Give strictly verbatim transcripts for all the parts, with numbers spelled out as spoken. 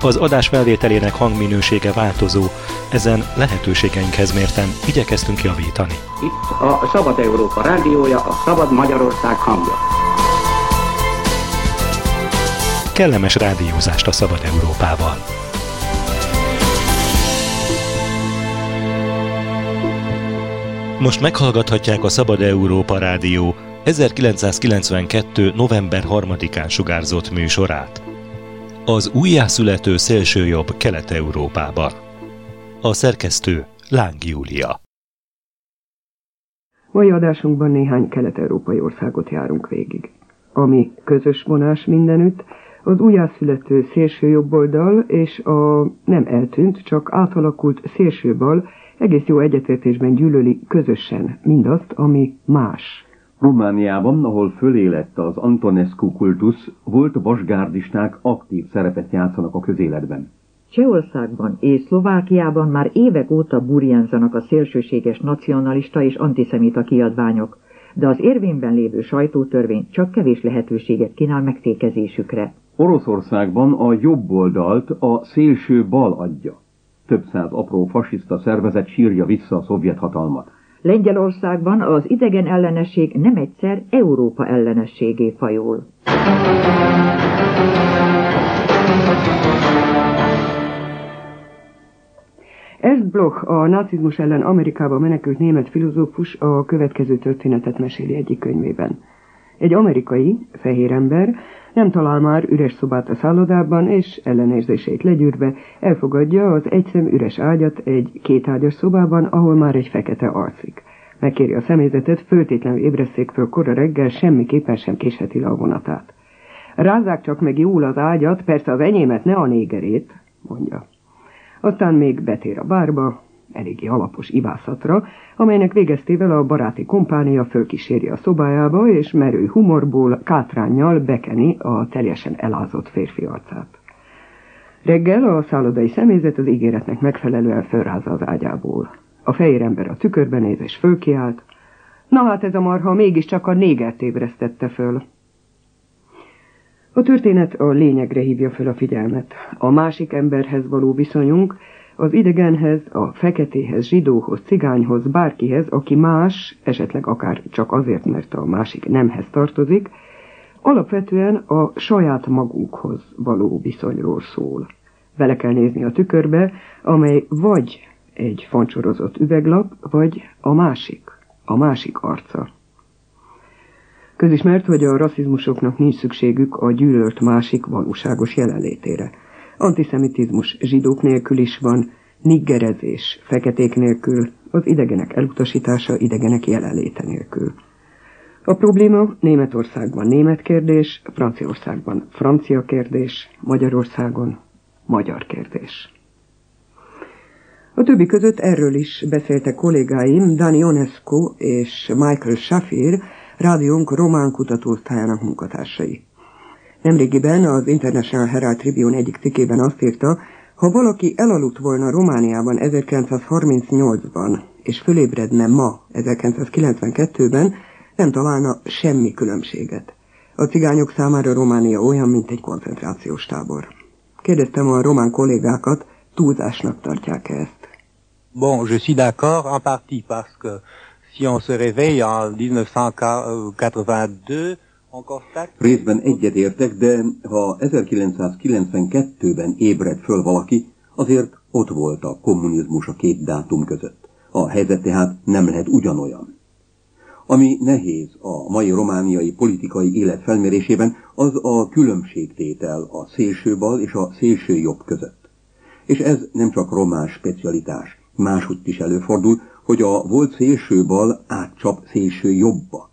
Az adás felvételének hangminősége változó, ezen lehetőségeinkhez mérten igyekeztünk javítani. Itt a Szabad Európa Rádiója, a Szabad Magyarország hangja. Kellemes rádiózást a Szabad Európával! Most meghallgathatják a Szabad Európa Rádió ezerkilencszázkilencvenkettő. november harmadikán sugárzott műsorát. Az újjászülető szélsőjobb Kelet-Európában. A szerkesztő Láng Júlia. Mai adásunkban néhány kelet-európai országot járunk végig. Ami közös vonás mindenütt, az újjászülető szélsőjobboldal és a nem eltűnt, csak átalakult szélsőbal egész jó egyetértésben gyűlöli közösen mindazt, ami más. Romániában, ahol fölélett az Antonescu kultusz, volt vasgárdisták aktív szerepet játszanak a közéletben. Csehországban és Szlovákiában már évek óta burjánzanak a szélsőséges nacionalista és antiszemita kiadványok, de az érvényben lévő sajtótörvény csak kevés lehetőséget kínál megfékezésükre. Oroszországban a jobb oldalt a szélső bal adja. Több száz apró fasiszta szervezet sírja vissza a szovjet hatalmat. Lengyelországban az idegen ellenesség nem egyszer Európa ellenességé fajul. Ernst Bloch, a nácizmus ellen Amerikába menekült német filozófus a következő történetet meséli egyik könyvében. Egy amerikai, fehér ember nem talál már üres szobát a szállodában, és ellenérzését legyűrve elfogadja az egyszem üres ágyat egy kétágyas szobában, ahol már egy fekete alszik. Megkéri a személyzetet, föltétlenül ébresszék föl kora reggel, semmiképpen sem késheti le a vonatát. Rázzák csak meg jól az ágyat, persze az enyémet, ne a négerét, mondja. Aztán még betér a bárba, eléggé alapos ivászatra, amelynek végeztével a baráti kompánia fölkíséri a szobájába, és merő humorból, kátránnyal bekeni a teljesen elázott férfi arcát. Reggel a szállodai személyzet az ígéretnek megfelelően fölrázza az ágyából. A fehér ember a tükörben néz és fölkiált. Na hát ez a marha mégiscsak a négert ébresztette föl. A történet a lényegre hívja föl a figyelmet. A másik emberhez való viszonyunk, az idegenhez, a feketéhez, zsidóhoz, cigányhoz, bárkihez, aki más, esetleg akár csak azért, mert a másik nemhez tartozik, alapvetően a saját magunkhoz való viszonyról szól. Bele kell nézni a tükörbe, amely vagy egy fancsorozott üveglap, vagy a másik, a másik arca. Közismert, hogy a rasszizmusoknak nincs szükségük a gyűlölt másik valóságos jelenlétére. Antiszemitizmus zsidók nélkül is van, niggerezés feketék nélkül, az idegenek elutasítása idegenek jelenléte nélkül. A probléma Németországban német kérdés, Franciaországban francia kérdés, Magyarországon magyar kérdés. A többi között erről is beszéltek kollégáim, Dan Ionescu és Michael Shafir, rádiónk román kutatóosztályának munkatársai. Nemrégiben az International Herald Tribune egyik cikkében azt írta, ha valaki elaludt volna Romániában ezerkilencszázharmincnyolcban, és fölébredne ma ezerkilencszázkilencvenkettőben, nem találna semmi különbséget. A cigányok számára Románia olyan, mint egy koncentrációs tábor. Kérdeztem a román kollégákat, túlzásnak tartják-e ezt. Bon, je suis d'accord en partie, parce que si on se réveille en ezerkilencszáznyolcvankettő... Részben egyetértek, de ha ezerkilencszázkilencvenkettőben ébred föl valaki, azért ott volt a kommunizmus a két dátum között. A helyzet tehát nem lehet ugyanolyan. Ami nehéz a mai romániai politikai élet felmérésében, az a különbségtétel a szélső bal és a szélső jobb között. És ez nem csak román specialitás. Máshogy is előfordul, hogy a volt szélső bal átcsap szélső jobba.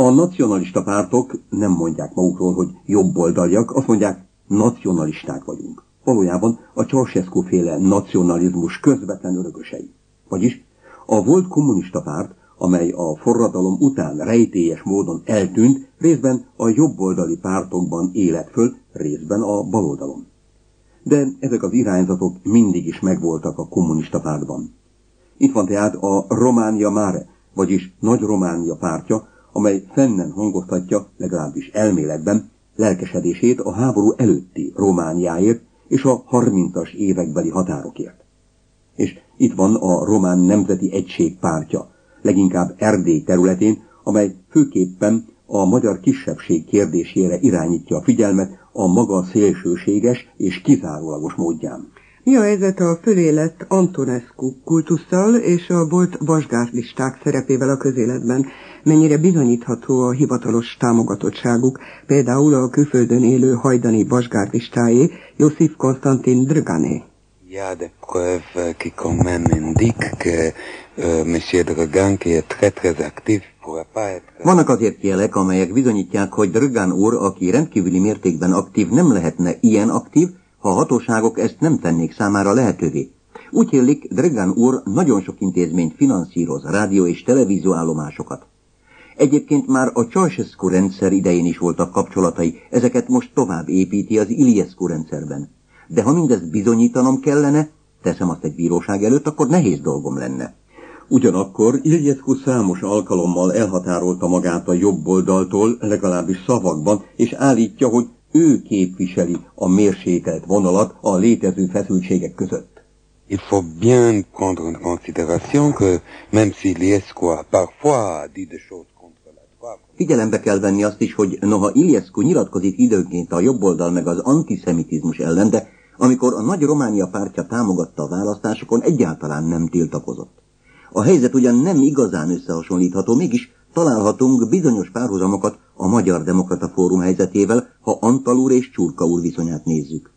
A nacionalista pártok nem mondják magukról, hogy jobboldaliak, azt mondják, nacionalisták vagyunk. valójában a Ceaușescu féle nacionalizmus közvetlen örökösei. Vagyis a volt kommunista párt, amely a forradalom után rejtélyes módon eltűnt, részben a jobboldali pártokban élet föl, részben a baloldalon. De ezek az irányzatok mindig is megvoltak a kommunista pártban. Itt van tehát a Románia Mare, vagyis Nagy Románia pártja, amely fennen hangoztatja, legalábbis elméletben, lelkesedését a háború előtti Romániáért és a harmincas évekbeli határokért. És itt van a Román Nemzeti Egység pártja, leginkább Erdély területén, amely főképpen a magyar kisebbség kérdésére irányítja a figyelmet a maga szélsőséges és kizárólagos módján. Mi a helyzet a fölélett Antonescu kultusszal és a volt vasgárdisták szerepével a közéletben? Mennyire bizonyítható a hivatalos támogatottságuk, például a külföldön élő hajdani vasgárdistáé, Iosif Constantin Drăgané? Ja, de preuve qui quand même indique que monsieur Drăgan qui est très très actif. Vannak azért jelek, amelyek bizonyítják, hogy Drăgan úr, aki rendkívüli mértékben aktív, nem lehetne ilyen aktív, ha a hatóságok ezt nem tennék számára lehetővé. Úgy illik, Drăgan úr nagyon sok intézményt finanszíroz, rádió és televízió állomásokat. Egyébként már a Ceaușescu rendszer idején is voltak kapcsolatai, ezeket most tovább építi az Iliescu rendszerben. De ha mindezt bizonyítanom kellene, teszem azt egy bíróság előtt, akkor nehéz dolgom lenne. Ugyanakkor Iliescu számos alkalommal elhatárolta magát a jobb oldaltól, legalábbis szavakban, és állítja, hogy ő képviseli a mérsékelt vonalat a létező feszültségek között. Il faut bien prendre en considération que même si Iliescu a parfois dit des choses contre la droite. Figyelembe kell venni azt is, hogy noha Iliescu nyilatkozik időnként a jobboldal meg az antiszemitizmus ellen, de amikor a Nagy Románia pártja támogatta a választásokon, egyáltalán nem tiltakozott. A helyzet ugyan nem igazán összehasonlítható, mégis találhatunk bizonyos párhuzamokat a Magyar Demokrata Fórum helyzetével, ha Antal úr és Csurka úr viszonyát nézzük.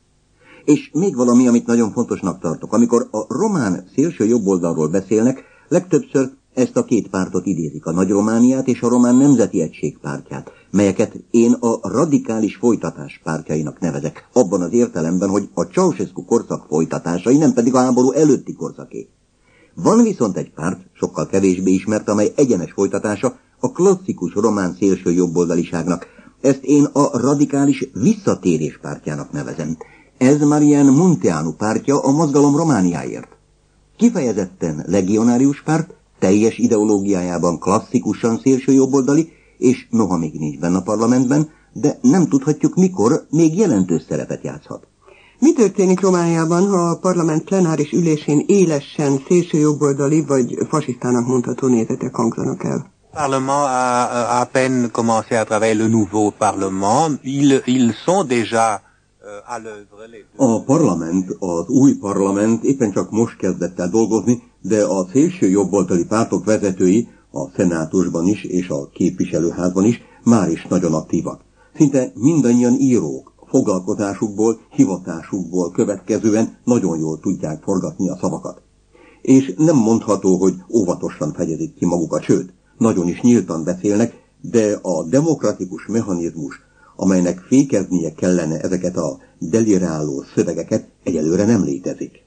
És még valami, amit nagyon fontosnak tartok. Amikor a román szélső jobboldalról beszélnek, legtöbbször ezt a két pártot idézik, a Nagy Romániát és a Román Nemzeti Egység pártját, melyeket én a radikális folytatás pártjainak nevezek, abban az értelemben, hogy a Ceaușescu korszak folytatásai, nem pedig a háború előtti korszaké. Van viszont egy párt, sokkal kevésbé ismert, amely egyenes folytatása a klasszikus román szélső jobboldaliságnak. Ezt én a radikális visszatérés pártjának nevezem. Ez már ilyen Munteanu pártja a mozgalom Romániáért. Kifejezetten legionárius párt, teljes ideológiájában klasszikusan szélső jobboldali, és noha még nincs benne a parlamentben, de nem tudhatjuk mikor, még jelentős szerepet játszhat. Mi történik Romániában, ha a parlament plenáris ülésén élesen szélső jobboldali vagy fasisztának mondható nézetek hangzanak el? A parlament a à peine commencé à travailler le nouveau parlement, ils ils sont déjà à l'œuvre les deux. A parlament, az új parlament éppen csak most kezdett el dolgozni, de a szélső jobboldali pártok vezetői a szenátusban is és a képviselőházban is már is nagyon aktívak. Szinte mindannyian írók. Foglalkozásukból, hivatásukból következően nagyon jól tudják forgatni a szavakat. És nem mondható, hogy óvatosan fejezik ki magukat, sőt, nagyon is nyíltan beszélnek, de a demokratikus mechanizmus, amelynek fékeznie kellene ezeket a deliráló szövegeket, egyelőre nem létezik.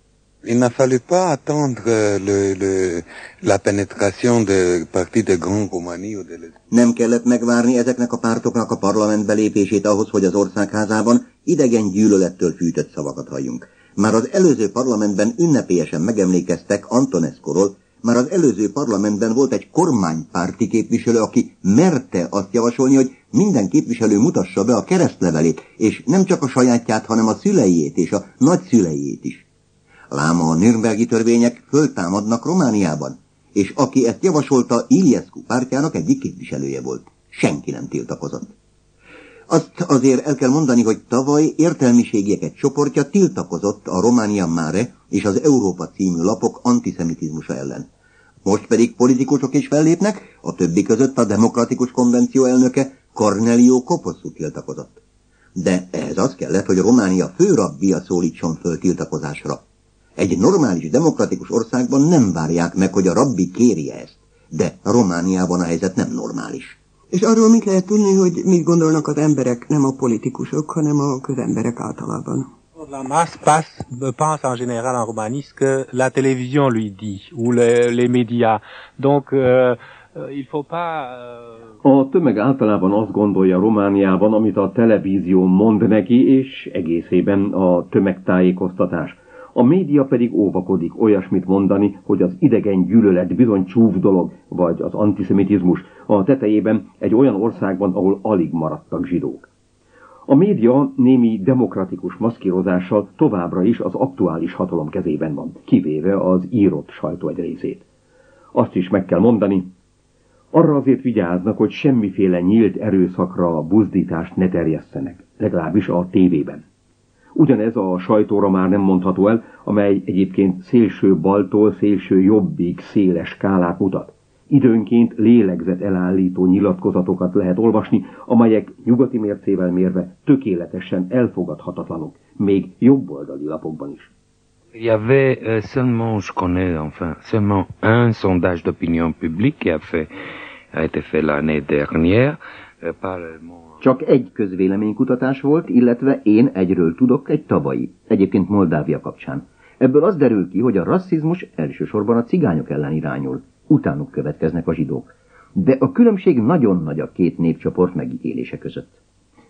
Il n'a fallu pas attendre le, le, la pénétration de partis de Grande Roumanie ou de l'Est. Nem kellett megvárni ezeknek a pártoknak a parlament belépését ahhoz, hogy az országházában idegen gyűlölettől fűtött szavakat halljunk. Már az előző parlamentben ünnepélyesen megemlékeztek Antonescuról, már az előző parlamentben volt egy kormánypárti képviselő, aki merte azt javasolni, hogy minden képviselő mutassa be a keresztlevelét, és nem csak a sajátját, hanem a szüleiét és a nagyszüleiét is. Lám a nürnbergi törvények föltámadnak Romániában, és aki ezt javasolta, Iliescu pártjának egyik képviselője volt. Senki nem tiltakozott. Azt azért el kell mondani, hogy tavaly értelmiségiek egy csoportja tiltakozott a Románia Mare és az Európa című lapok antiszemitizmusa ellen. Most pedig politikusok is fellépnek, a többi között a Demokratikus Konvenció elnöke Cornelio Coposu tiltakozott. De ehhez az kellett, hogy Románia főrabbia szólítson föl tiltakozásra. Egy normális, demokratikus országban nem várják meg, hogy a rabbi kérje ezt, de Romániában a helyzet nem normális. És arról mit lehet tudni, hogy mit gondolnak az emberek, nem a politikusok, hanem a közemberek általában? de la masse passe, pense en général en Roumanie ce que la télévision lui dit, ou les, les médias. Donc, euh, il faut pas... Euh... A tömeg általában azt gondolja Romániában, amit a televízió mond neki, és egészében a tömegtájékoztatás. A média pedig óvakodik olyasmit mondani, hogy az idegen gyűlölet bizony csúf dolog, vagy az antiszemitizmus a tetejében egy olyan országban, ahol alig maradtak zsidók. A média némi demokratikus maszkírozással továbbra is az aktuális hatalom kezében van, kivéve az írott sajtó egy részét. Azt is meg kell mondani, arra azért vigyáznak, hogy semmiféle nyílt erőszakra a buzdítást ne terjesszenek, legalábbis a tévében. Ugyanez a sajtóra már nem mondható el, amely egyébként szélső baltól szélső jobbig széles skálát mutat. Időnként lélegzet elállító nyilatkozatokat lehet olvasni, amelyek nyugati mércével mérve tökéletesen elfogadhatatlanok, még jobboldali lapokban is. Il y avait seulement, je connais enfin, seulement un sondage d'opinion publique qui a fait, a été fait l'année dernière par le... Csak egy közvéleménykutatás volt, illetve én egyről tudok, egy tavalyi, egyébként Moldávia kapcsán. Ebből az derül ki, hogy a rasszizmus elsősorban a cigányok ellen irányul, utánuk következnek a zsidók. De a különbség nagyon nagy a két népcsoport megítélése között.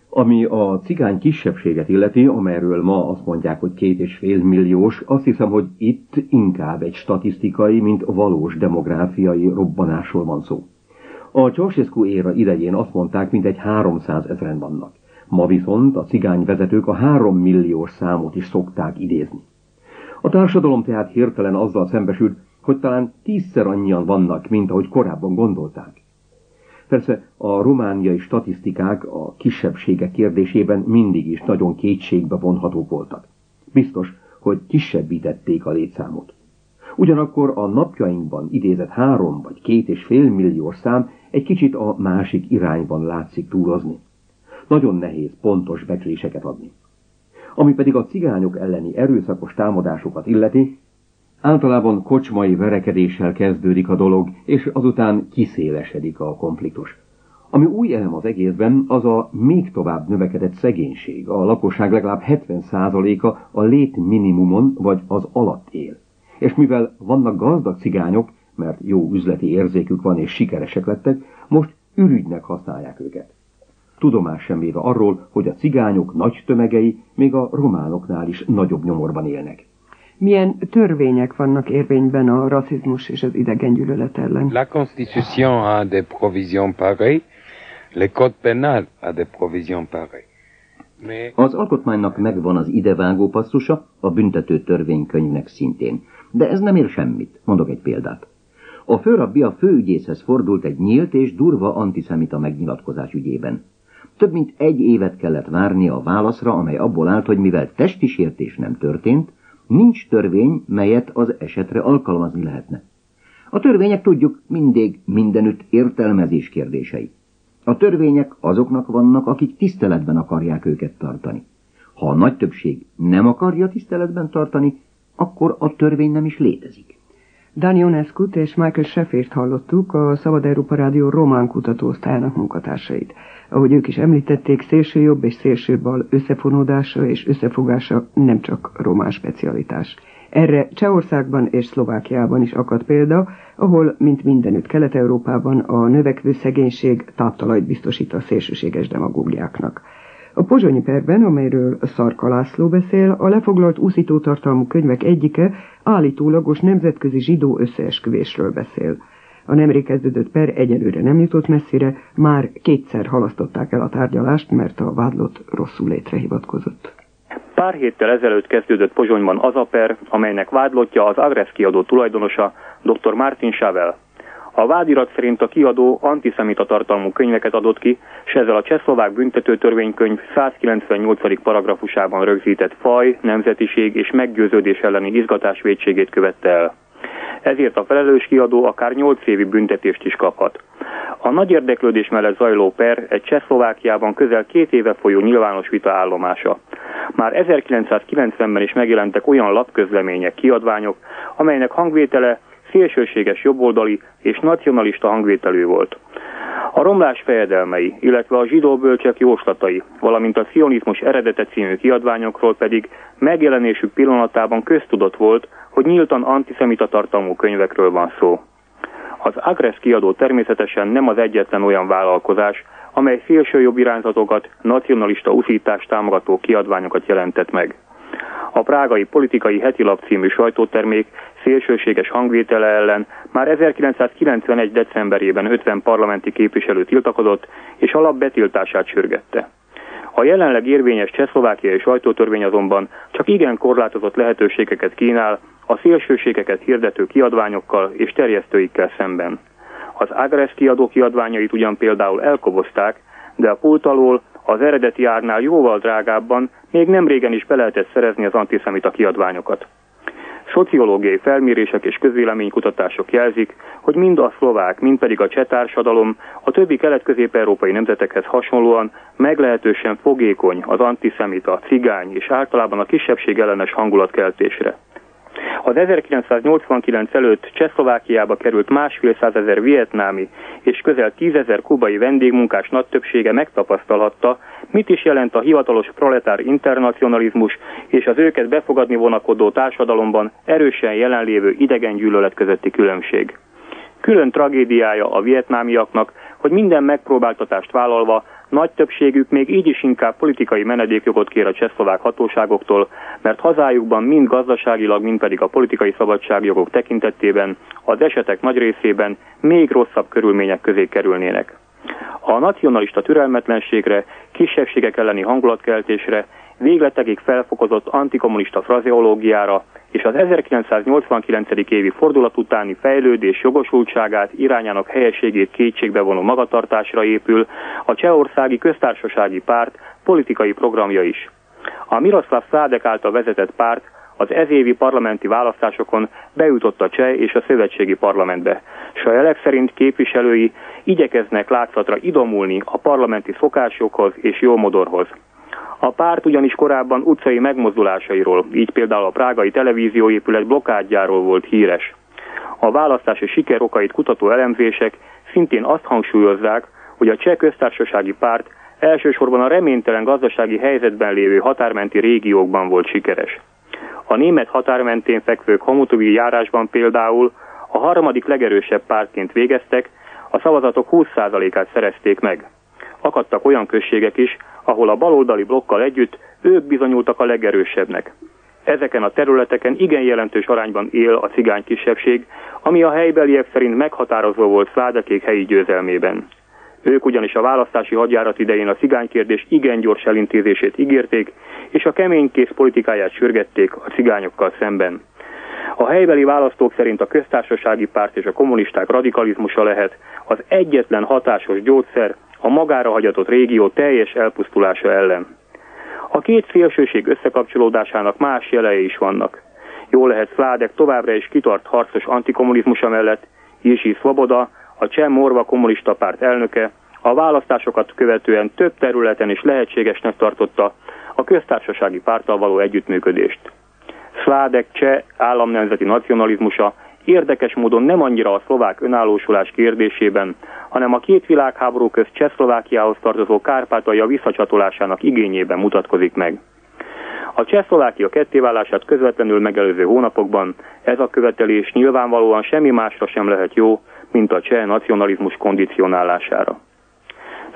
Ami a cigány kisebbséget illeti, amelyről ma azt mondják, hogy két és fél milliós, azt hiszem, hogy itt inkább egy statisztikai, mint valós demográfiai robbanásról van szó. A Ceaușescu éra idején azt mondták, mintegy háromszázezren vannak. Ma viszont a cigányvezetők a három milliós számot is szokták idézni. A társadalom tehát hirtelen azzal szembesült, hogy talán tízszer annyian vannak, mint ahogy korábban gondolták. Persze a romániai statisztikák a kisebbségek kérdésében mindig is nagyon kétségbe vonhatók voltak. Biztos, hogy kisebbítették a létszámot. Ugyanakkor a napjainkban idézett három vagy két és fél milliós szám egy kicsit a másik irányban látszik túlozni. Nagyon nehéz pontos becsléseket adni. Ami pedig a cigányok elleni erőszakos támadásokat illeti, általában kocsmai verekedéssel kezdődik a dolog, és azután kiszélesedik a konfliktus. Ami új elem az egészben, az a még tovább növekedett szegénység. A lakosság legalább hetven százaléka a létminimumon vagy az alatt él. És mivel vannak gazdag cigányok, mert jó üzleti érzékük van és sikeresek lettek, most ürügynek használják őket. Tudomás sem véve arról, hogy a cigányok nagy tömegei még a románoknál is nagyobb nyomorban élnek. Milyen törvények vannak érvényben a rasszizmus és az idegengyűlölet ellen? La Constitution a des provisions pareilles, le Code pénal a des provisions pareilles. Az alkotmánynak megvan az idevágó passzusa, a büntető törvénykönyvnek szintén. De ez nem ér semmit, mondok egy példát. A főrabbi a főügyészhez fordult egy nyílt és durva antiszemita megnyilatkozás ügyében. Több mint egy évet kellett várnia a válaszra, amely abból állt, hogy mivel testi sértés nem történt, nincs törvény, melyet az esetre alkalmazni lehetne. A törvények, tudjuk, mindig mindenütt értelmezés kérdései. A törvények azoknak vannak, akik tiszteletben akarják őket tartani. Ha a nagy többség nem akarja tiszteletben tartani, akkor a törvény nem is létezik. Dan Ionescut és Michael Shafirt hallottuk, a Szabad Európa Rádió román kutatóosztályának munkatársait. Ahogy ők is említették, szélsőjobb és szélsőbal összefonódása és összefogása nem csak román specialitás. Erre Csehországban és Szlovákiában is akad példa, ahol, mint mindenütt Kelet-Európában, a növekvő szegénység táptalajt biztosít a szélsőséges demagógiáknak. A pozsonyi perben, amelyről Szarka László beszél, a lefoglalt úszítótartalmú könyvek egyike állítólagos nemzetközi zsidó összeesküvésről beszél. A nemrég kezdődött per egyelőre nem jutott messzire, már kétszer halasztották el a tárgyalást, mert a vádlott rosszul létre hivatkozott. Pár héttel ezelőtt kezdődött Pozsonyban az a per, amelynek vádlottja az Agressz kiadó tulajdonosa, dr. Martin Schavel. A vádirat szerint a kiadó antiszemita tartalmú könyveket adott ki, s ezzel a csehszlovák büntetőtörvénykönyv százkilencvennyolcadik paragrafusában rögzített faj, nemzetiség és meggyőződés elleni izgatás vétségét követte el. Ezért a felelős kiadó akár nyolc évi büntetést is kaphat. A nagy érdeklődés mellett zajló per egy Csehszlovákiában közel két éve folyó nyilvános vita állomása. Már ezerkilencszázkilencvenben is megjelentek olyan lapközlemények, kiadványok, amelynek hangvétele szélsőséges jobboldali és nacionalista hangvételű volt. A romlás fejedelmei, illetve a zsidó bölcsek jóslatai, valamint a szionizmus eredete című kiadványokról pedig megjelenésük pillanatában köztudott volt, hogy nyíltan antiszemita tartalmú könyvekről van szó. Az Agressz kiadó természetesen nem az egyetlen olyan vállalkozás, amely szélsőjobb irányzatokat, nacionalista uszítást támogató kiadványokat jelentett meg. A Prágai Politikai Hetilap című sajtótermék szélsőséges hangvétele ellen már ezerkilencszázkilencvenegy. decemberében ötven parlamenti képviselő tiltakozott, és a lap betiltását sürgette. A jelenleg érvényes csehszlovákiai sajtótörvény azonban csak igen korlátozott lehetőségeket kínál a szélsőségeket hirdető kiadványokkal és terjesztőikkel szemben. Az Agressz kiadó kiadványait ugyan például elkobozták, de a pult alól az eredeti árnál jóval drágábban még nem régen is be lehetett szerezni az antiszemita kiadványokat. Szociológiai felmérések és közvéleménykutatások jelzik, hogy mind a szlovák, mind pedig a cseh társadalom a többi kelet-közép-európai nemzetekhez hasonlóan meglehetősen fogékony az antiszemita, cigány és általában a kisebbség ellenes hangulatkeltésre. Az ezerkilencszáznyolcvankilenc előtt Csehszlovákiába került másfél százezer vietnámi és közel tízezer kubai vendégmunkás nagy többsége megtapasztalhatta, mit is jelent a hivatalos proletár internacionalizmus és az őket befogadni vonakodó társadalomban erősen jelenlévő idegen gyűlölet közötti különbség. Külön tragédiája a vietnámiaknak, hogy minden megpróbáltatást vállalva nagy többségük még így is inkább politikai menedékjogot kér a csehszlovák hatóságoktól, mert hazájukban mind gazdaságilag, mind pedig a politikai szabadságjogok tekintetében az esetek nagy részében még rosszabb körülmények közé kerülnének. A nacionalista türelmetlenségre, kisebbségek elleni hangulatkeltésre, végletekig felfokozott antikommunista frazeológiára és az ezerkilencszáznyolcvankilencedik évi fordulat utáni fejlődés jogosultságát, irányának helyességét kétségbevonó magatartásra épül a csehországi köztársasági párt politikai programja is. A Miroslav Sládek által vezetett párt az ezévi parlamenti választásokon bejutott a cseh és a szövetségi parlamentbe, s a jelek szerint képviselői igyekeznek látszatra idomulni a parlamenti szokásokhoz és jómodorhoz. A párt ugyanis korábban utcai megmozdulásairól, így például a prágai televízióépület blokkádjáról volt híres. A választási siker okait kutató elemzések szintén azt hangsúlyozzák, hogy a cseh köztársasági párt elsősorban a reménytelen gazdasági helyzetben lévő határmenti régiókban volt sikeres. A német határmentén fekvő Hamutovi járásban például a harmadik legerősebb pártként végeztek, a szavazatok húsz százalékát szerezték meg. Akadtak olyan községek is, ahol a baloldali blokkal együtt ők bizonyultak a legerősebbnek. Ezeken a területeken igen jelentős arányban él a cigány kisebbség, ami a helybeliek szerint meghatározó volt Szládekék helyi győzelmében. Ők ugyanis a választási hadjárat idején a cigánykérdés igen gyors elintézését ígérték, és a keménykész politikáját sürgették a cigányokkal szemben. A helybeli választók szerint a köztársasági párt és a kommunisták radikalizmusa lehet az egyetlen hatásos gyógyszer a magára hagyatott régió teljes elpusztulása ellen. A két szélsőség összekapcsolódásának más jelei is vannak. Jól lehet Sládek továbbra is kitart harcos antikommunizmusa mellett, Jiří Svoboda, a cseh morva kommunista párt elnöke, a választásokat követően több területen is lehetségesnek tartotta a köztársasági párttal való együttműködést. Sládek cseh államnemzeti nacionalizmusa érdekes módon nem annyira a szlovák önállósulás kérdésében, hanem a két világháború közt Csehszlovákiához tartozó Kárpátalja visszacsatolásának igényében mutatkozik meg. A Csehszlovákia kettéválását közvetlenül megelőző hónapokban ez a követelés nyilvánvalóan semmi másra sem lehet jó, mint a cseh nacionalizmus kondicionálására.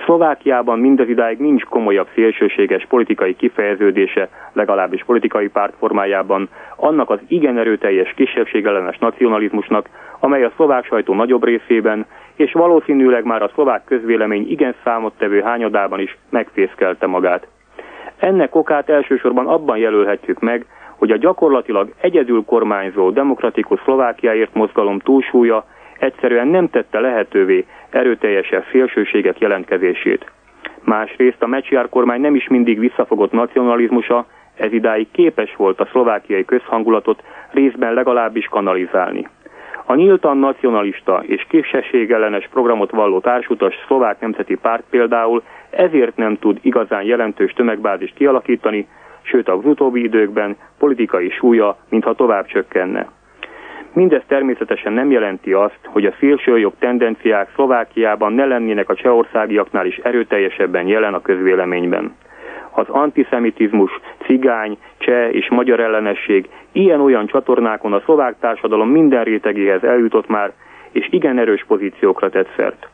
Szlovákiában mindezidáig nincs komolyabb szélsőséges politikai kifejeződése, legalábbis politikai párt formájában, annak az igen erőteljes kisebbségellenes nacionalizmusnak, amely a szlovák sajtó nagyobb részében, és valószínűleg már a szlovák közvélemény igen számottevő hányadában is megfészkelte magát. Ennek okát elsősorban abban jelölhetjük meg, hogy a gyakorlatilag egyedül kormányzó demokratikus Szlovákiáért mozgalom túlsúlya egyszerűen nem tette lehetővé erőteljesebb szélsőségek jelentkezését. Másrészt a Mečiar kormány nem is mindig visszafogott nacionalizmusa, ez idáig képes volt a szlovákiai közhangulatot részben legalábbis kanalizálni. A nyíltan nacionalista és kisebbségellenes programot valló társutas szlovák nemzeti párt például ezért nem tud igazán jelentős tömegbázist kialakítani, sőt az utóbbi időkben politikai súlya mintha tovább csökkenne. Mindez természetesen nem jelenti azt, hogy a szélsőjobb tendenciák Szlovákiában ne lennének a csehországiaknál is erőteljesebben jelen a közvéleményben. Az antiszemitizmus, cigány, cseh és magyar ellenesség ilyen-olyan csatornákon a szlovák társadalom minden rétegéhez eljutott már, és igen erős pozíciókra tett szert.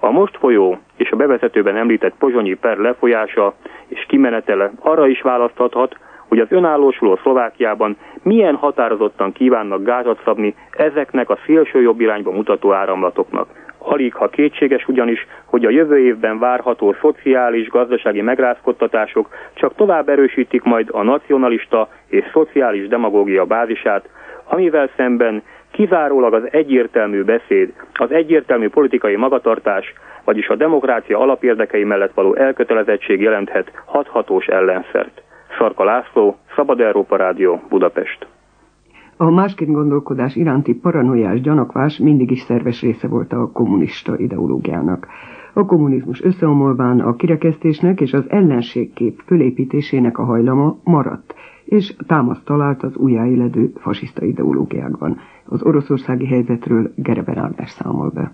A most folyó és a bevezetőben említett pozsonyi per lefolyása és kimenetele arra is választhat, hogy az önállósuló Szlovákiában milyen határozottan kívánnak gázat szabni ezeknek a szélső jobb irányba mutató áramlatoknak. Alig ha kétséges ugyanis, hogy a jövő évben várható szociális, gazdasági megrázkodtatások csak tovább erősítik majd a nacionalista és szociális demagógia bázisát, amivel szemben kizárólag az egyértelmű beszéd, az egyértelmű politikai magatartás, vagyis a demokrácia alapérdekei mellett való elkötelezettség jelenthet hathatós ellenszert. Szarka László, Szabad Európa Rádió, Budapest. A másként gondolkodás iránti paranoiás gyanakvás mindig is szerves része volt a kommunista ideológiának. A kommunizmus összeomolván a kirekesztésnek és az ellenségkép fölépítésének a hajlama maradt, és támaszt talált az újjáéledő fasiszta ideológiákban. Az oroszországi helyzetről Gereben Ágnes számol be.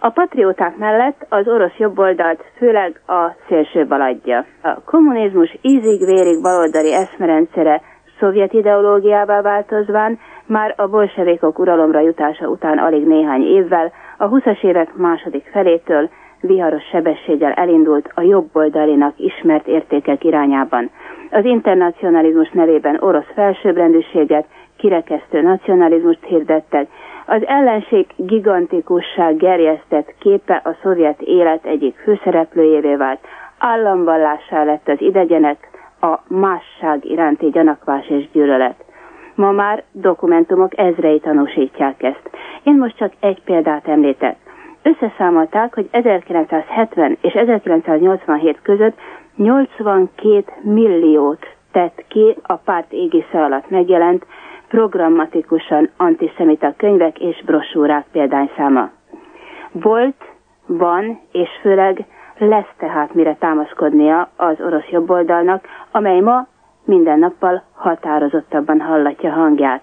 A patrióták mellett az orosz jobboldalt főleg a szélső bal adja. A kommunizmus ízig-vérig baloldali eszmerendszere szovjet ideológiává változván már a bolsevikok uralomra jutása után alig néhány évvel, a huszas évek második felétől viharos sebességgel elindult a jobboldalinak ismert értékek irányában. Az internacionalizmus nevében orosz felsőbbrendűséget, kirekesztő nacionalizmust hirdettek. Az ellenség gigantikussá gerjesztett képe a szovjet élet egyik főszereplőjévé vált, államvallássá lett az idegenek, a másság iránti gyanakvás és gyűlölet. Ma már dokumentumok ezrei tanúsítják ezt. Én most csak egy példát említek. Összeszámolták, hogy ezerkilencszázhetven és ezerkilencszáznyolcvanhét között nyolcvankét milliót tett ki a párt égisze alatt megjelent programmatikusan antiszemita könyvek és brosúrák példányszáma. Volt, van és főleg lesz tehát mire támaszkodnia az orosz jobboldalnak, amely ma minden nappal határozottabban hallatja hangját.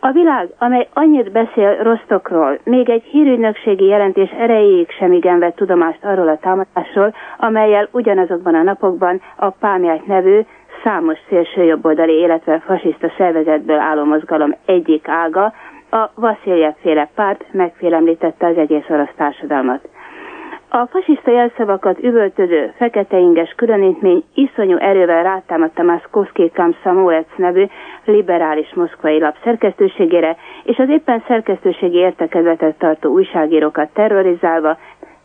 A világ, amely annyit beszél rosszokról, még egy hírügynökségi jelentés erejéig sem igen vett tudomást arról a támadásról, amellyel ugyanazokban a napokban a Pamyat nevű számos szélsőjobboldali, illetve fasiszta szervezetből álló mozgalom egyik ága, a Vasziljev féle párt megfélemlítette az egész orosz társadalmat. A fasiszta jelszavakat üvöltöző, feketeinges különítmény iszonyú erővel rátámadta Moskovsky Komsomolets nevű liberális moszkvai lap szerkesztőségére, és az éppen szerkesztőségi értekezletet tartó újságírókat terrorizálva,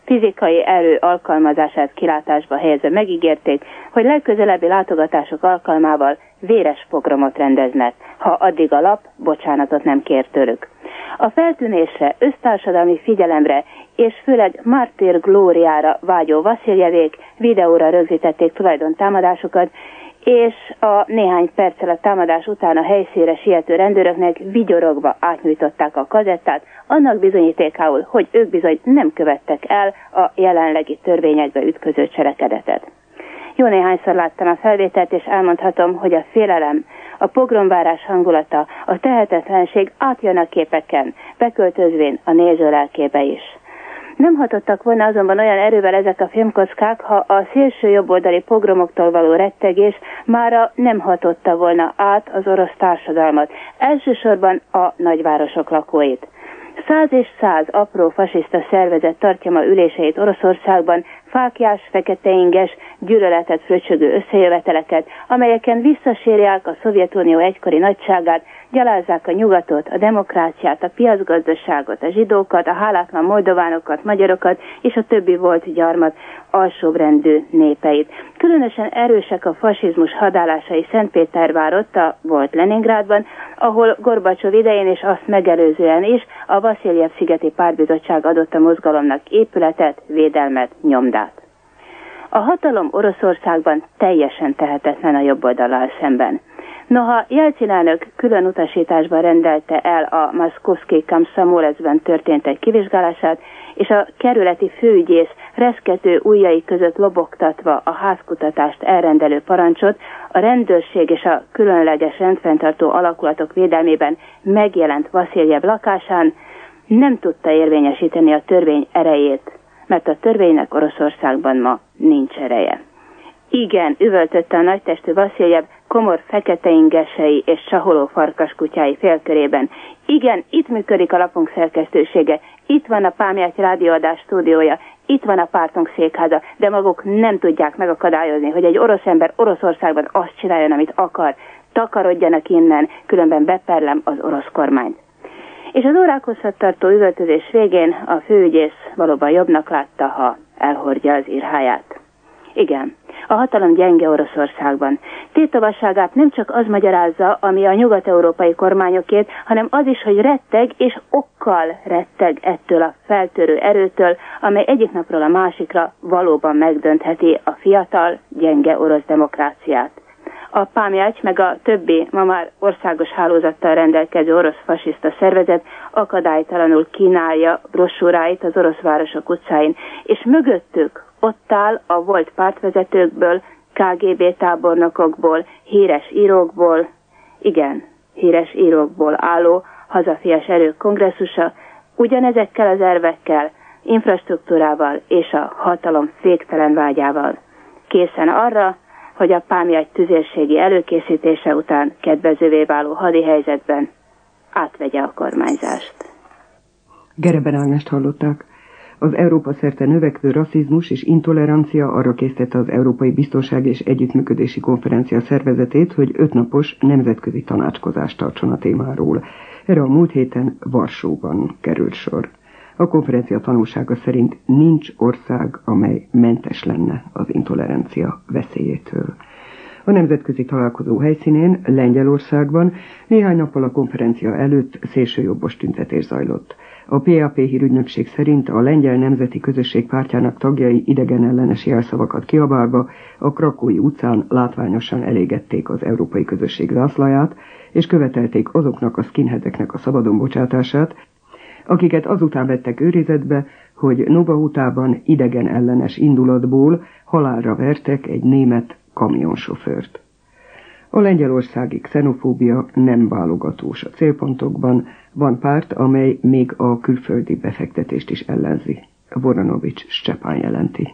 fizikai erő alkalmazását kilátásba helyezve megígérték, hogy legközelebbi látogatások alkalmával véres pogromot rendeznek, ha addig a lap bocsánatot nem kér tőlük. A feltűnésre, össztársadalmi figyelemre és főleg mártír glóriára vágyó Vasziljevék videóra rögzítették tulajdontámadásukat, és a néhány perccel a támadás után a helyszínre siető rendőröknek vigyorogva átnyújtották a kazettát, annak bizonyítékául, hogy ők bizony nem követtek el a jelenlegi törvényekbe ütköző cselekedetet. Jó néhányszor láttam a felvételt, és elmondhatom, hogy a félelem, a pogromvárás hangulata, a tehetetlenség átjön a képeken, beköltözvén a néző lelkébe is. Nem hatottak volna azonban olyan erővel ezek a filmkockák, ha a szélső jobboldali pogromoktól való rettegés mára nem hatotta volna át az orosz társadalmat, elsősorban a nagyvárosok lakóit. Száz és száz apró fasiszta szervezet tartja ma üléseit Oroszországban, fáklyás, feketeinges, gyűlöletet fröcsögő összejöveteleket, amelyeken visszasírják a Szovjetunió egykori nagyságát, gyalázzák a nyugatot, a demokráciát, a piacgazdaságot, a zsidókat, a hálátlan moldovánokat, magyarokat és a többi volt gyarmat alsóbrendű népeit. Különösen erősek a fasizmus hadálásai Szentpétervárott, a volt Leningrádban, ahol Gorbacsov idején és azt megelőzően is a Vasziljev szigeti pártbizottság adott a mozgalomnak épületet, védelmet, nyomdát. A hatalom Oroszországban teljesen tehetetlen a jobboldallal szemben. Noha Jelcsin elnök külön utasításban rendelte el a Moskovsky Komsomoletsben történt egy kivizsgálását, és a kerületi főügyész reszkető ujjai között lobogtatva a házkutatást elrendelő parancsot, a rendőrség és a különleges rendfenntartó alakulatok védelmében megjelent Vasziljev lakásán, nem tudta érvényesíteni a törvény erejét, mert a törvénynek Oroszországban ma nincs ereje. Igen, üvöltötte a nagytestű Vasziljev komor fekete ingesei és saholó farkaskutyái félkörében. Igen, itt működik a lapunk szerkesztősége, itt van a Pamyat rádióadás stúdiója, itt van a pártunk székháza, de maguk nem tudják megakadályozni, hogy egy orosz ember Oroszországban azt csináljon, amit akar. Takarodjanak innen, különben beperlem az orosz kormányt. És az órákhoz tartó üvöltözés végén a főügyész valóban jobbnak látta, ha elhordja az irháját. Igen, a hatalom gyenge Oroszországban. Tétovasságát nem csak az magyarázza, ami a nyugat-európai kormányokét, hanem az is, hogy retteg és okkal retteg ettől a feltörő erőtől, amely egyik napról a másikra valóban megdöntheti a fiatal, gyenge orosz demokráciát. A Pamyat meg a többi, ma már országos hálózattal rendelkező orosz fasiszta szervezet akadálytalanul kínálja brosúráit az orosz városok utcáin, és mögöttük ott áll a volt pártvezetőkből, ká gé bé tábornokokból, híres írókból, igen, híres írókból álló hazafias erők kongresszusa, ugyanezekkel az ervekkel, infrastruktúrával és a hatalom féktelen vágyával. Készen arra, hogy a Pamyat tüzérségi előkészítése után kedvezővé váló hadihelyzetben átvegye a kormányzást. Gereben Ágnest hallották. Az Európa szerte növekvő rasszizmus és intolerancia arra késztette az Európai Biztonság és Együttműködési Konferencia szervezetét, hogy ötnapos nemzetközi tanácskozást tartson a témáról. Erre a múlt héten Varsóban került sor. A konferencia tanulsága szerint nincs ország, amely mentes lenne az intolerancia veszélyétől. A nemzetközi találkozó helyszínén, Lengyelországban néhány nappal a konferencia előtt szélsőjobbos tüntetés zajlott. A pé á pé hírügynökség szerint a Lengyel Nemzeti Közösség pártjának tagjai idegenellenes jelszavakat kiabálva a Krakói utcán látványosan elégették az Európai Közösség zászlaját, és követelték azoknak a skinheadeknek a szabadon bocsátását, akiket azután vettek őrizetbe, hogy Novautában idegenellenes indulatból halálra vertek egy német kamionsofőrt. A lengyelországi xenofóbia nem válogatós a célpontokban, van párt, amely még a külföldi befektetést is ellenzi. Voranovics Szczepán jelenti.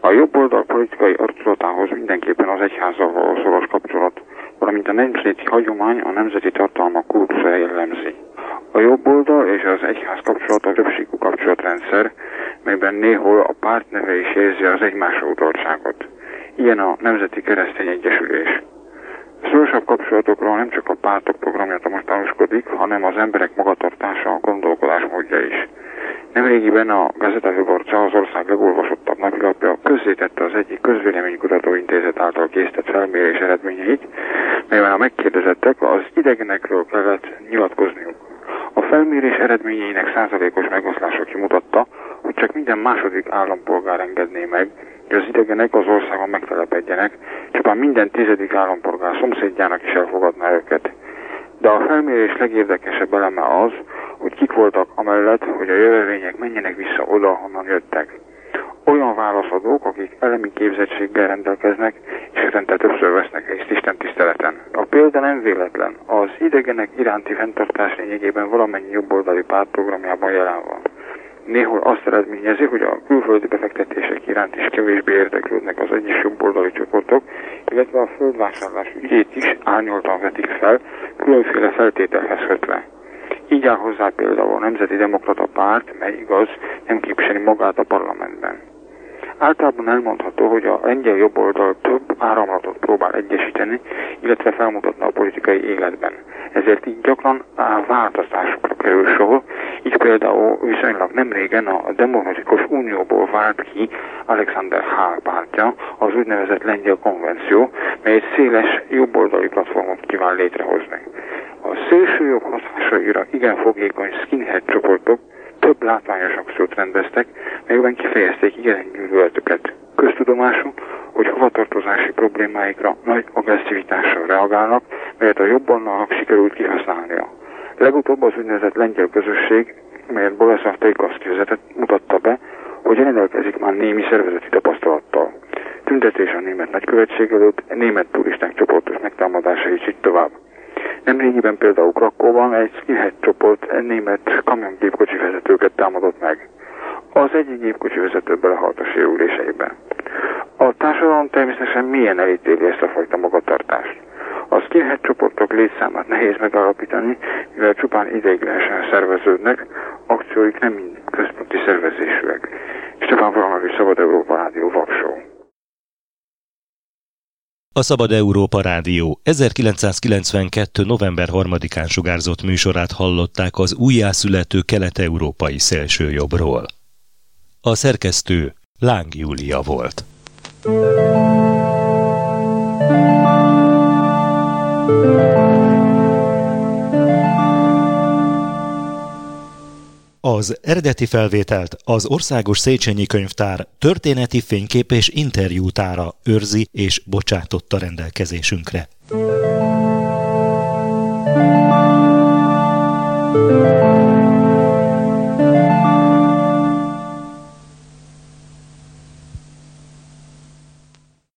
A jobboldal politikai arculatához mindenképpen az egyházzal való szoros kapcsolat, valamint a nemzeti hagyomány a nemzeti tartalmak kultusza jellemzi. A jobboldal és az egyház kapcsolata többségű kapcsolatrendszer, melyben néhol a párt neve is érzi az egymásra utaltságot. Ilyen a Nemzeti Keresztény Egyesülés. Szorosabb kapcsolatokról nem csak a pártok programja tanúskodik, hanem az emberek magatartása, a gondolkodásmódja is. Nemrégiben a Gazeta Wyborcza, az ország legolvasottabb napilapja közzétette az egyik közvéleménykutató intézet által készített felmérés eredményeit, melyben a megkérdezettek az idegenekről kellett nyilatkozniuk. A felmérés eredményeinek százalékos megoszlása kimutatta, hogy csak minden második állampolgár engedné meg, hogy az idegenek az országon megtelepedjenek, csupán minden tizedik állampolgár szomszédjának is elfogadná őket. De a felmérés legérdekesebb eleme az, hogy kik voltak amellett, hogy a jövevények menjenek vissza oda, honnan jöttek. Olyan válaszadók, akik elemi képzettséggel rendelkeznek, és hetente többször vesznek részt istentiszteleten. A példa nem véletlen, az idegenek iránti fenntartás lényegében valamennyi jobboldali pártprogramjában jelen van. Néhol azt eredményezi, hogy a külföldi befektetések iránt is kevésbé érdeklődnek az egyes jobboldali csoportok, illetve a földvásárlás ügyét is árnyoltan vetik fel, különféle feltételhez kötve. Így áll hozzá például a Nemzeti Demokrata Párt, mely igaz, nem képviseli magát a parlamentben. Általában elmondható, hogy a lengyel jobboldal több áramlatot próbál egyesíteni, illetve felmutatni a politikai életben. Ezért így gyakran a változásokra kerül sor, így például viszonylag nem régen a Demokratikus Unióból vált ki Alexander Hál pártja, az úgynevezett lengyel konvenció, mely egy széles jobboldali platformot kíván létrehozni. A szélső jobb hatásaira igen fogékony skinhead csoportok több látványos akciót rendeztek, melyben kifejezték igen gyűlöletüket. köztudomású, hogy hovatartozási problémáikra nagy agresszivitással reagálnak, melyet a jobbonnalnak sikerült kihasználnia. Legutóbb az úgynevezett lengyel közösség, melyet Boleszláv Tejkovszki vezetett, mutatta be, hogy rendelkezik már némi szervezeti tapasztalattal. Tüntetés a német nagykövetség előtt, német turisták csoportos megtámadásait így tovább. Nemrégiben például Krakóban egy skinhead csoport német kamiongépkocsi vezetőket támadott meg. Az egyik gépkocsi vezető belehalt a sérüléseibe. A társadalom természetesen mélyen elítéli ezt a fajta magatartást. A skinhead csoportok létszámát nehéz megállapítani, mivel csupán ideiglenesen szerveződnek, akcióik nem mindig központi szervezésűek. Stefán Valamagy, Szabad Európa Rádió, Varsó. A Szabad Európa Rádió ezerkilencszázkilencvenkettő. november harmadikán sugárzott műsorát hallották az újjászülető kelet-európai szélsőjobbról. A szerkesztő Láng Júlia volt. Az eredeti felvételt az Országos Széchenyi Könyvtár történeti fénykép és interjútára őrzi és bocsátotta rendelkezésünkre.